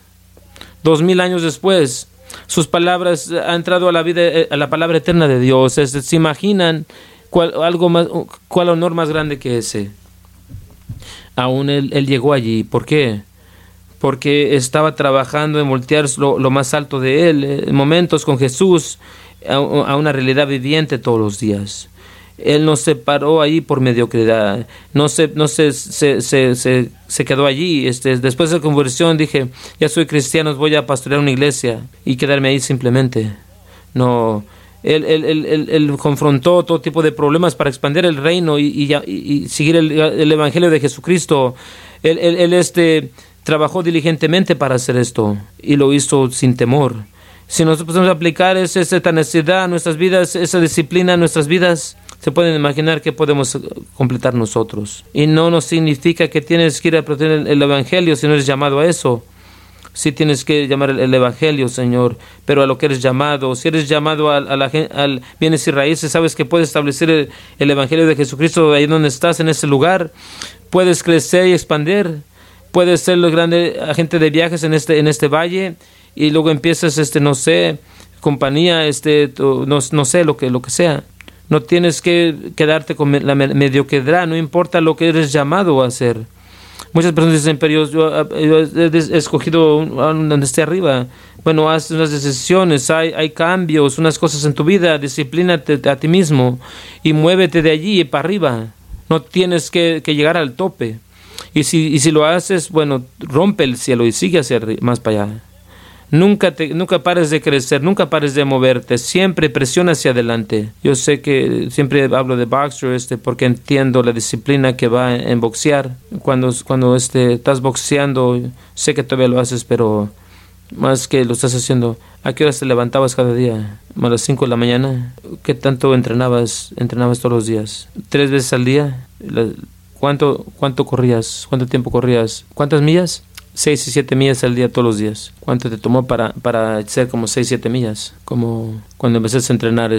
2000 años después, sus palabras han entrado a la vida, a la palabra eterna de Dios. ¿Se imaginan cuál honor más grande que ese? Aún él llegó allí. ¿Por qué? Porque estaba trabajando en voltear lo más alto de él, momentos con Jesús, a una realidad viviente todos los días. Él no se paró ahí por mediocridad, no se quedó allí. Después de la conversión dije, ya soy cristiano, voy a pastorear una iglesia y quedarme ahí simplemente. No, él confrontó todo tipo de problemas para expandir el reino y seguir el evangelio de Jesucristo. Él trabajó diligentemente para hacer esto y lo hizo sin temor. Si nosotros podemos aplicar esa tenacidad a nuestras vidas, esa disciplina a nuestras vidas, se pueden imaginar que podemos completar nosotros. Y no nos significa que tienes que ir a proteger el evangelio si no eres llamado a eso. Sí tienes que llamar el evangelio, Señor, pero a lo que eres llamado. Si eres llamado al bienes y raíces, sabes que puedes establecer el evangelio de Jesucristo ahí donde estás, en ese lugar. Puedes crecer y expandir. Puedes ser el grande agente de viajes en este valle. Y luego empiezas, compañía, lo que sea. No tienes que quedarte con la mediocridad, no importa lo que eres llamado a hacer. Muchas personas dicen, pero yo he escogido donde esté arriba. Bueno, haz unas decisiones, hay cambios, unas cosas en tu vida, disciplínate a ti mismo y muévete de allí para arriba. No tienes que llegar al tope. Y si lo haces, bueno, rompe el cielo y sigue hacia arriba, más para allá. Nunca pares de crecer, nunca pares de moverte, siempre presiona hacia adelante. Yo sé que siempre hablo de boxeo, porque entiendo la disciplina que va en boxear. Cuando estás boxeando, sé que todavía lo haces, pero más que lo estás haciendo. ¿A qué horas te levantabas cada día? ¿A las 5 de la mañana? ¿Qué tanto entrenabas todos los días? 3 veces al día? ¿Cuánto corrías? ¿Cuánto tiempo corrías? ¿Cuántas millas? 6 y 7 millas al día todos los días. ¿Cuánto te tomó para hacer como 6, 7 millas? Como cuando empecé a entrenar,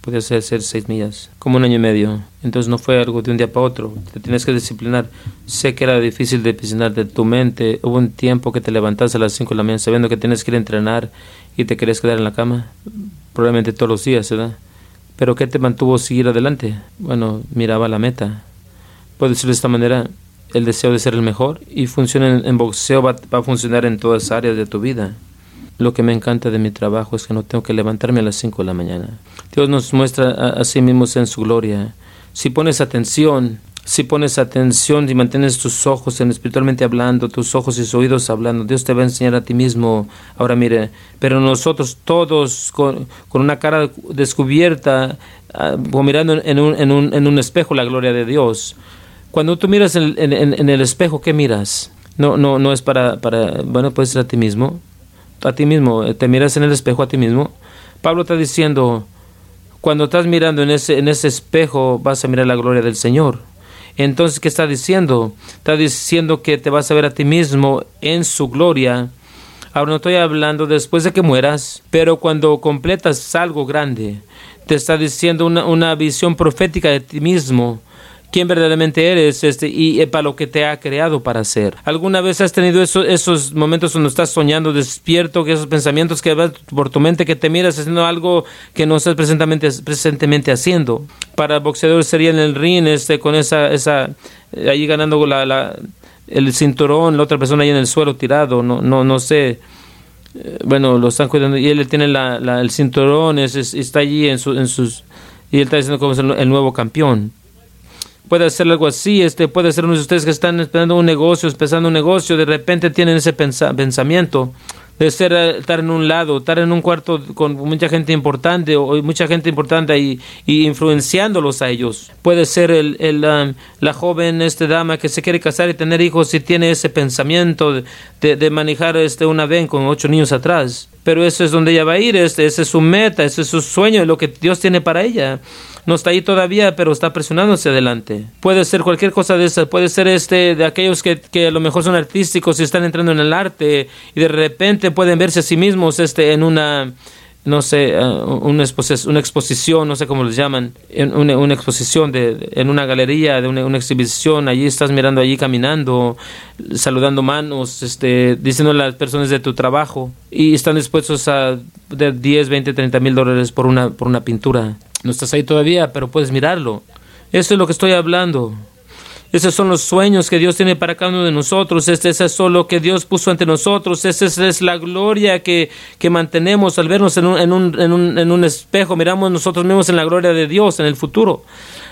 podías hacer 6 millas, como un año y medio. Entonces no fue algo de un día para otro. Te tienes que disciplinar. Sé que era difícil disciplinar de tu mente. Hubo un tiempo que te levantaste a las 5 de la mañana sabiendo que tienes que ir a entrenar y te querías quedar en la cama. Probablemente todos los días, ¿verdad? ¿Pero qué te mantuvo a seguir adelante? Bueno, miraba la meta. Puedo decirlo de esta manera. El deseo de ser el mejor y funciona en boxeo, va a funcionar en todas las áreas de tu vida. Lo que me encanta de mi trabajo es que no tengo que levantarme a las 5 de la mañana. Dios nos muestra a sí mismos en su gloria. Si pones atención, si pones atención, si mantienes tus ojos en espiritualmente hablando, tus ojos y tus oídos hablando, Dios te va a enseñar a ti mismo. Ahora mire, pero nosotros todos con una cara descubierta, mirando en un espejo la gloria de Dios. Cuando tú miras en el espejo, ¿qué miras? No es para bueno, puedes ser a ti mismo. A ti mismo, te miras en el espejo a ti mismo. Pablo está diciendo, cuando estás mirando en ese espejo, vas a mirar la gloria del Señor. Entonces, ¿qué está diciendo? Está diciendo que te vas a ver a ti mismo en su gloria. Ahora no estoy hablando después de que mueras, pero cuando completas algo grande, te está diciendo una visión profética de ti mismo. ¿Quién verdaderamente eres y para lo que te ha creado para ser? ¿Alguna vez has tenido esos momentos donde estás soñando despierto, que esos pensamientos que van por tu mente, que te miras haciendo algo que no estás presentemente haciendo? Para boxeadores sería en el ring, con esa ahí ganando el cinturón, la otra persona ahí en el suelo tirado, no sé. Bueno, lo están cuidando y él tiene el cinturón, está allí y él está diciendo como es el nuevo campeón. Puede hacer algo así, puede ser uno de ustedes que están esperando un negocio, de repente tienen ese pensamiento de estar en un lado, estar en un cuarto con mucha gente importante y influenciándolos a ellos. Puede ser la joven dama que se quiere casar y tener hijos y tiene ese pensamiento de manejar una van con 8 niños atrás. Pero eso es donde ella va a ir, esa es su meta, ese es su sueño, es lo que Dios tiene para ella. No está ahí todavía, pero está presionándose adelante. Puede ser cualquier cosa de esas. Puede ser de aquellos que a lo mejor son artísticos y están entrando en el arte y de repente pueden verse a sí mismos en una, no sé, una exposición, no sé cómo les llaman, en una exposición en una galería, de una exhibición. Allí estás mirando, allí caminando, saludando manos, diciendo a las personas de tu trabajo y están dispuestos a de 10, 20, 30 mil dólares por una pintura. No estás ahí todavía, pero puedes mirarlo. Eso es lo que estoy hablando. Esos son los sueños que Dios tiene para cada uno de nosotros. Ese es lo que Dios puso ante nosotros. Esa es la gloria que mantenemos al vernos en un espejo. Miramos nosotros mismos en la gloria de Dios, en el futuro.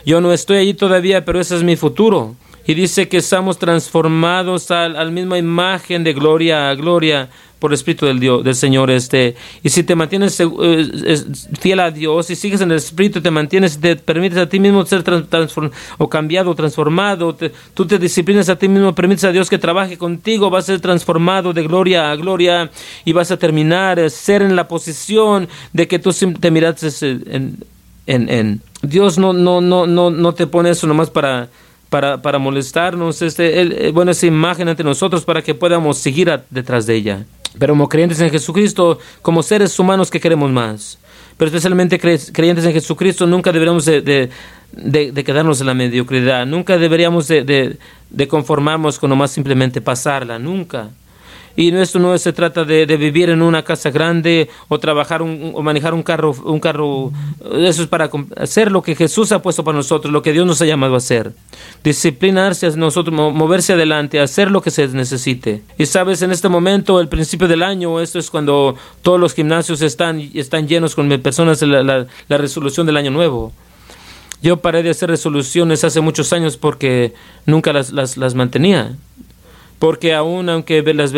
Yo no estoy allí todavía, pero ese es mi futuro. Y dice que estamos transformados a la misma imagen de gloria a gloria por el Espíritu del Señor. Y si te mantienes fiel a Dios y sigues en el Espíritu, te mantienes, te permites a ti mismo ser transformado, tú te disciplinas a ti mismo, permites a Dios que trabaje contigo, vas a ser transformado de gloria a gloria y vas a terminar ser en la posición de que tú te mirases en. Dios no te pone eso nomás para molestarnos, esa imagen ante nosotros para que podamos seguir detrás de ella. Pero como creyentes en Jesucristo, como seres humanos que queremos más, pero especialmente creyentes en Jesucristo, nunca deberíamos de quedarnos en la mediocridad, nunca deberíamos de conformarnos con nomás simplemente pasarla, nunca. Y esto no se trata de vivir en una casa grande o trabajar o manejar un carro. Eso es para hacer lo que Jesús ha puesto para nosotros, lo que Dios nos ha llamado a hacer. Disciplinarse a nosotros, moverse adelante, hacer lo que se necesite. Y sabes, en este momento, el principio del año, esto es cuando todos los gimnasios están llenos con personas, la resolución del año nuevo. Yo paré de hacer resoluciones hace muchos años porque nunca las mantenía. Porque aunque las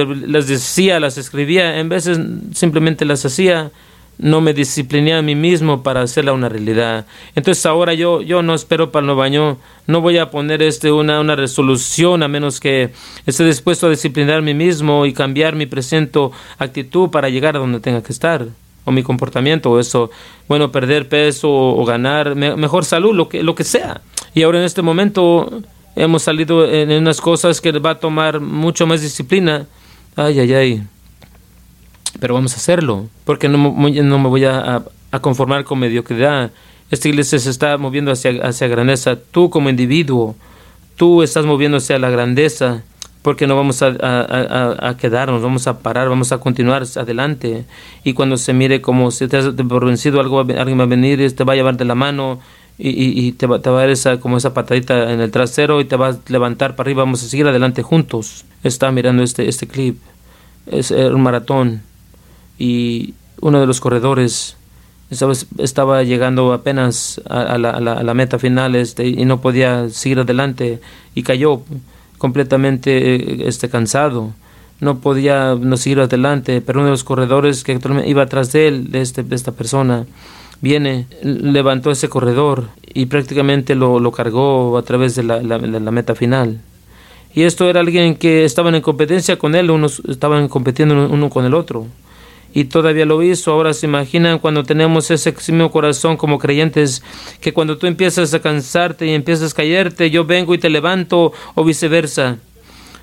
decía, las escribía, en veces simplemente las hacía, no me discipliné a mí mismo para hacerla una realidad. Entonces ahora yo no espero para el nuevo año, no voy a poner una resolución a menos que esté dispuesto a disciplinar a mí mismo y cambiar mi presente actitud para llegar a donde tenga que estar. O mi comportamiento, o eso, bueno, perder peso o ganar mejor salud, lo que sea. Y ahora en este momento hemos salido en unas cosas que va a tomar mucho más disciplina. Ay. Pero vamos a hacerlo, porque no me voy a conformar con mediocridad. Esta iglesia se está moviendo hacia grandeza. Tú como individuo, tú estás moviéndose a la grandeza, porque no vamos a quedarnos, vamos a parar, vamos a continuar adelante. Y cuando se mire como si te has vencido, alguien va a venir, te va a llevar de la mano, y te va a dar como esa patadita en el trasero y te va a levantar para arriba. Vamos a seguir adelante juntos. Estaba mirando este clip. Es un maratón y uno de los corredores estaba llegando apenas a la meta final y no podía seguir adelante, y cayó completamente cansado. No podía seguir adelante, pero uno de los corredores que iba atrás de él, de esta persona, levantó ese corredor y prácticamente lo cargó a través de la meta final. Y esto era alguien que estaban en competencia con él, unos estaban compitiendo uno con el otro. Y todavía lo hizo. Ahora se imaginan cuando tenemos ese mismo corazón como creyentes, que cuando tú empiezas a cansarte y empiezas a caerte, yo vengo y te levanto, o viceversa.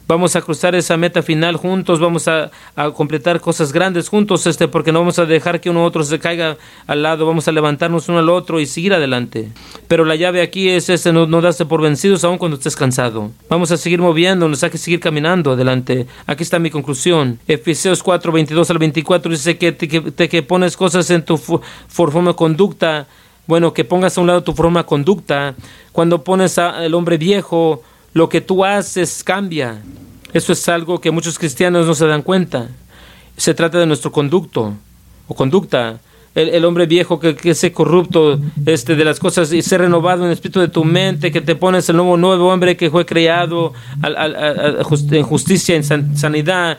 Vamos a cruzar esa meta final juntos, vamos a completar cosas grandes juntos, porque no vamos a dejar que uno u otro se caiga al lado, vamos a levantarnos uno al otro y seguir adelante. Pero la llave aquí es no darse por vencidos aun cuando estés cansado. Vamos a seguir moviéndonos, hay que seguir caminando adelante. Aquí está mi conclusión. Efesios 4, 22 al 24 dice que pones cosas en tu forma de conducta, que pongas a un lado tu forma de conducta. Cuando pones al hombre viejo, lo que tú haces cambia. Eso es algo que muchos cristianos no se dan cuenta. Se trata de nuestro conducto o conducta. El hombre viejo que es corrupto de las cosas, y ser renovado en el espíritu de tu mente, que te pones el nuevo hombre que fue creado en justicia, en santidad.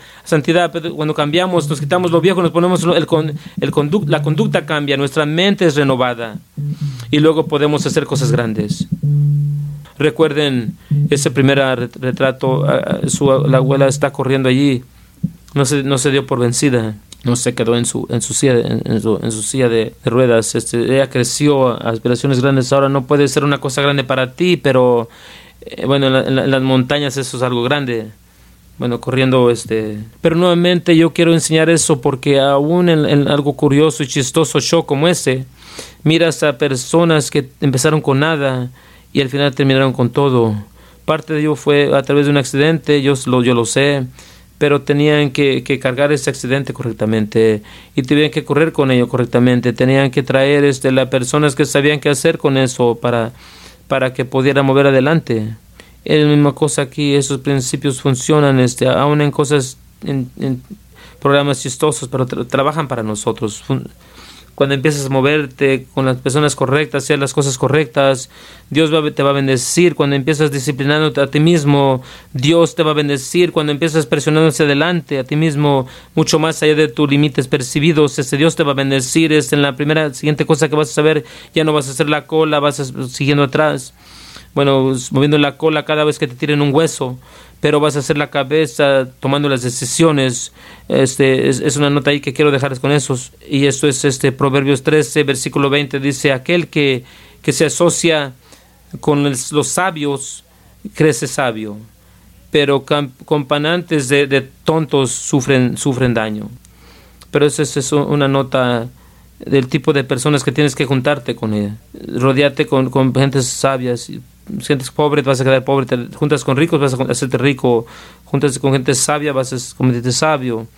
Pero cuando cambiamos, nos quitamos lo viejo, nos ponemos la conducta cambia. Nuestra mente es renovada. Y luego podemos hacer cosas grandes. Recuerden ese primer retrato, la abuela está corriendo allí, no se dio por vencida, no se quedó en su silla de ruedas, ella creció a aspiraciones grandes. Ahora no puede ser una cosa grande para ti, pero en las montañas eso es algo grande, corriendo pero nuevamente yo quiero enseñar eso, porque aún en algo curioso y chistoso show como ese, miras a personas que empezaron con nada y al final terminaron con todo. Parte de ello fue a través de un accidente, yo lo sé, pero tenían que cargar ese accidente correctamente, y tenían que correr con ello correctamente, tenían que traer las personas que sabían qué hacer con eso para que pudiera mover adelante. Es la misma cosa aquí, esos principios funcionan aún en cosas, en programas chistosos, pero trabajan para nosotros. Cuando empiezas a moverte con las personas correctas, hacer las cosas correctas, Dios te va a bendecir. Cuando empiezas disciplinándote a ti mismo, Dios te va a bendecir. Cuando empiezas presionándote adelante a ti mismo, mucho más allá de tus límites percibidos, Dios te va a bendecir. En la siguiente cosa que vas a saber, ya no vas a hacer la cola, vas siguiendo atrás. Moviendo la cola cada vez que te tiren un hueso, pero vas a hacer la cabeza tomando las decisiones. Es una nota ahí que quiero dejarles con esos. Y esto es Proverbios 13, versículo 20, dice: aquel que se asocia con los sabios, crece sabio, pero companantes de tontos sufren daño. Pero esa es una nota del tipo de personas que tienes que juntarte con ella. Rodearte con gentes sabias. Si eres pobre, vas a quedar pobre. Te juntas con ricos, vas a hacerte rico. Juntas con gente sabia, vas a convertirte sabio.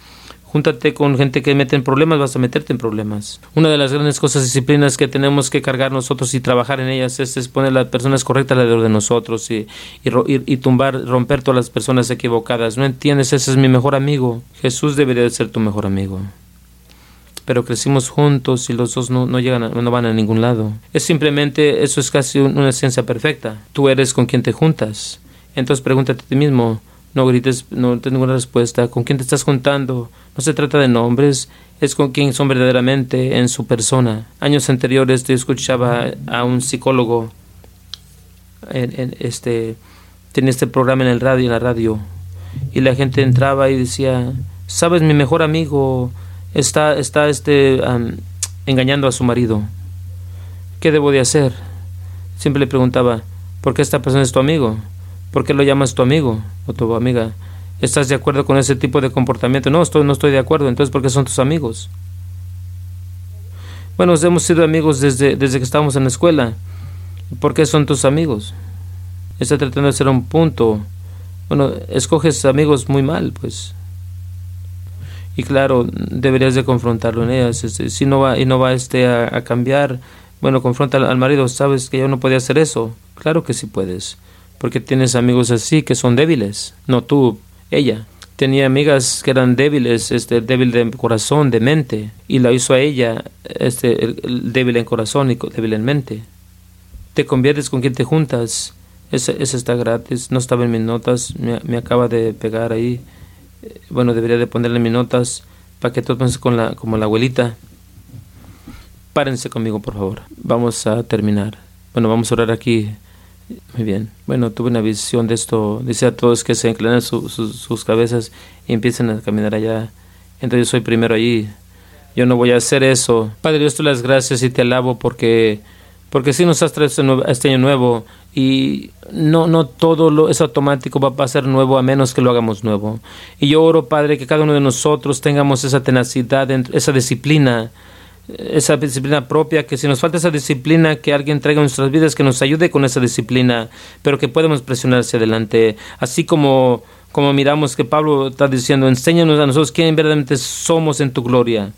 Júntate con gente que mete en problemas, vas a meterte en problemas. Una de las grandes cosas, disciplinas que tenemos que cargar nosotros y trabajar en ellas, es poner las personas correctas alrededor de nosotros y romper todas las personas equivocadas. ¿No entiendes? Ese es mi mejor amigo. Jesús debería de ser tu mejor amigo. Pero crecimos juntos y los dos no van a ningún lado. Es simplemente, eso es casi una ciencia perfecta. Tú eres con quien te juntas. Entonces pregúntate a ti mismo, no grites, no tengo ninguna respuesta. ¿Con quién te estás juntando? No se trata de nombres, es con quien son verdaderamente en su persona. Años anteriores yo escuchaba a un psicólogo, tenía este programa en la radio, y la gente entraba y decía, ¿sabes? Mi mejor amigo está engañando a su marido. ¿Qué debo de hacer? Siempre le preguntaba, ¿por qué esta persona es tu amigo? ¿Por qué lo llamas tu amigo o tu amiga? ¿Estás de acuerdo con ese tipo de comportamiento? No estoy de acuerdo. Entonces, ¿por qué son tus amigos? Hemos sido amigos desde que estábamos en la escuela. ¿Por qué son tus amigos? Está tratando de hacer un punto. Escoges amigos muy mal, pues. Y claro, deberías de confrontarlo en ellas. Si no va a cambiar, confronta al marido. ¿Sabes que yo no podía hacer eso? Claro que sí puedes, porque tienes amigos así que son débiles. No tú, ella. tenía amigas que eran débiles, débil de corazón, de mente, y la hizo a ella débil en corazón y débil en mente. Te conviertes con quien te juntas. Esa está gratis, no estaba en mis notas, me acaba de pegar ahí. Bueno, debería de ponerle mis notas para que todos piensen como la abuelita. Párense conmigo, por favor. Vamos a terminar. Bueno, vamos a orar aquí. Muy bien. Bueno, tuve una visión de esto. Dice a todos que se inclinen sus cabezas y empiecen a caminar allá. Entonces yo soy primero allí. Yo no voy a hacer eso. Padre Dios, te doy las gracias y te alabo porque sí nos has traído este año nuevo. Y no todo lo es automático, va a ser nuevo a menos que lo hagamos nuevo. Y yo oro, Padre, que cada uno de nosotros tengamos esa tenacidad, esa disciplina propia, que si nos falta esa disciplina, que alguien traiga a nuestras vidas, que nos ayude con esa disciplina, pero que podamos presionar hacia adelante. Así como miramos que Pablo está diciendo, enséñanos a nosotros quién verdaderamente somos en tu gloria.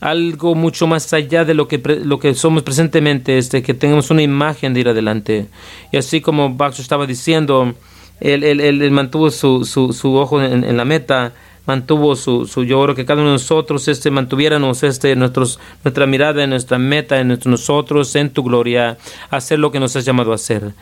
Algo mucho más allá de lo que somos presentemente, que tengamos una imagen de ir adelante. Y así como Baxter estaba diciendo, él mantuvo su ojo en la meta, mantuvo su yo oro, que cada uno de nosotros mantuviéramos nuestra mirada en nuestra meta, en nosotros, en tu gloria, hacer lo que nos has llamado a hacer.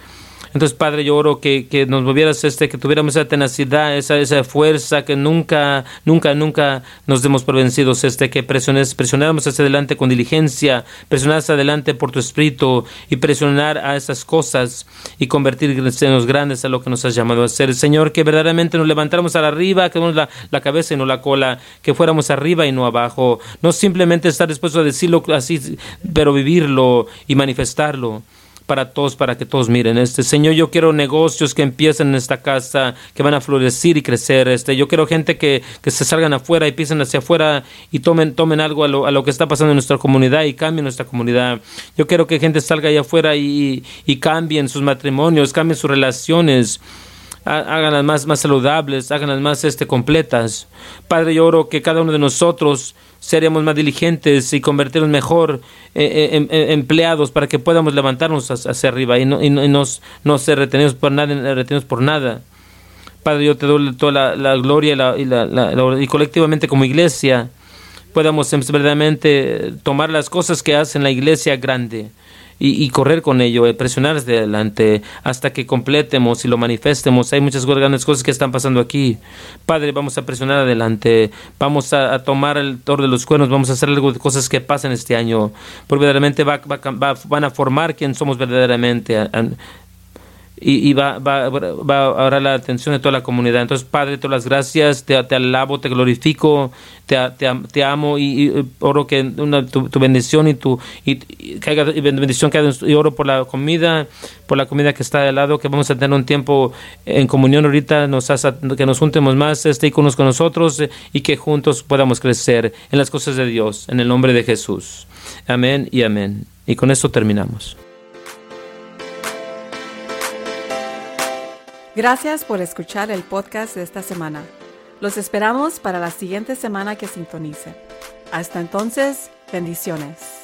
Entonces, Padre, yo oro que nos volvieras, que tuviéramos esa tenacidad, esa fuerza, que nunca nos demos por vencidos, que presionáramos hacia adelante con diligencia, presionar hacia adelante por tu espíritu y presionar a esas cosas y convertirnos en los grandes a lo que nos has llamado a hacer. Señor, que verdaderamente nos levantáramos a la arriba, que demos la cabeza y no la cola, que fuéramos arriba y no abajo, no simplemente estar dispuesto a decirlo así, pero vivirlo y manifestarlo. Para todos, para que todos miren. Señor, yo quiero negocios que empiecen en esta casa, que van a florecer y crecer. Yo quiero gente que se salgan afuera y piensen hacia afuera y tomen algo a lo que está pasando en nuestra comunidad y cambien nuestra comunidad. Yo quiero que gente salga allá afuera y cambien sus matrimonios, cambien sus relaciones. Háganlas más saludables, háganlas más completas. Padre, yo oro que cada uno de nosotros seremos más diligentes y convertirnos mejor en empleados para que podamos levantarnos hacia arriba y no ser retenidos por nada. Padre, yo te doy toda la gloria y colectivamente como iglesia podamos verdaderamente tomar las cosas que hacen la iglesia grande y correr con ello, presionar hacia adelante hasta que completemos y lo manifestemos. Hay muchas grandes cosas que están pasando aquí. Padre, vamos a presionar adelante, vamos a tomar el toro de los cuernos, vamos a hacer algo de cosas que pasen este año, porque verdaderamente van a formar quién somos verdaderamente y va a ahorrar la atención de toda la comunidad. Entonces, Padre, todas las gracias, te alabo, te glorifico, te amo y oro que tu bendición y oro por la comida que está de lado, que vamos a tener un tiempo en comunión ahorita, que nos juntemos más íconos con nosotros y que juntos podamos crecer en las cosas de Dios, en el nombre de Jesús. Amén y amén. Y con esto terminamos. Gracias por escuchar el podcast de esta semana. Los esperamos para la siguiente semana que sintonicen. Hasta entonces, bendiciones.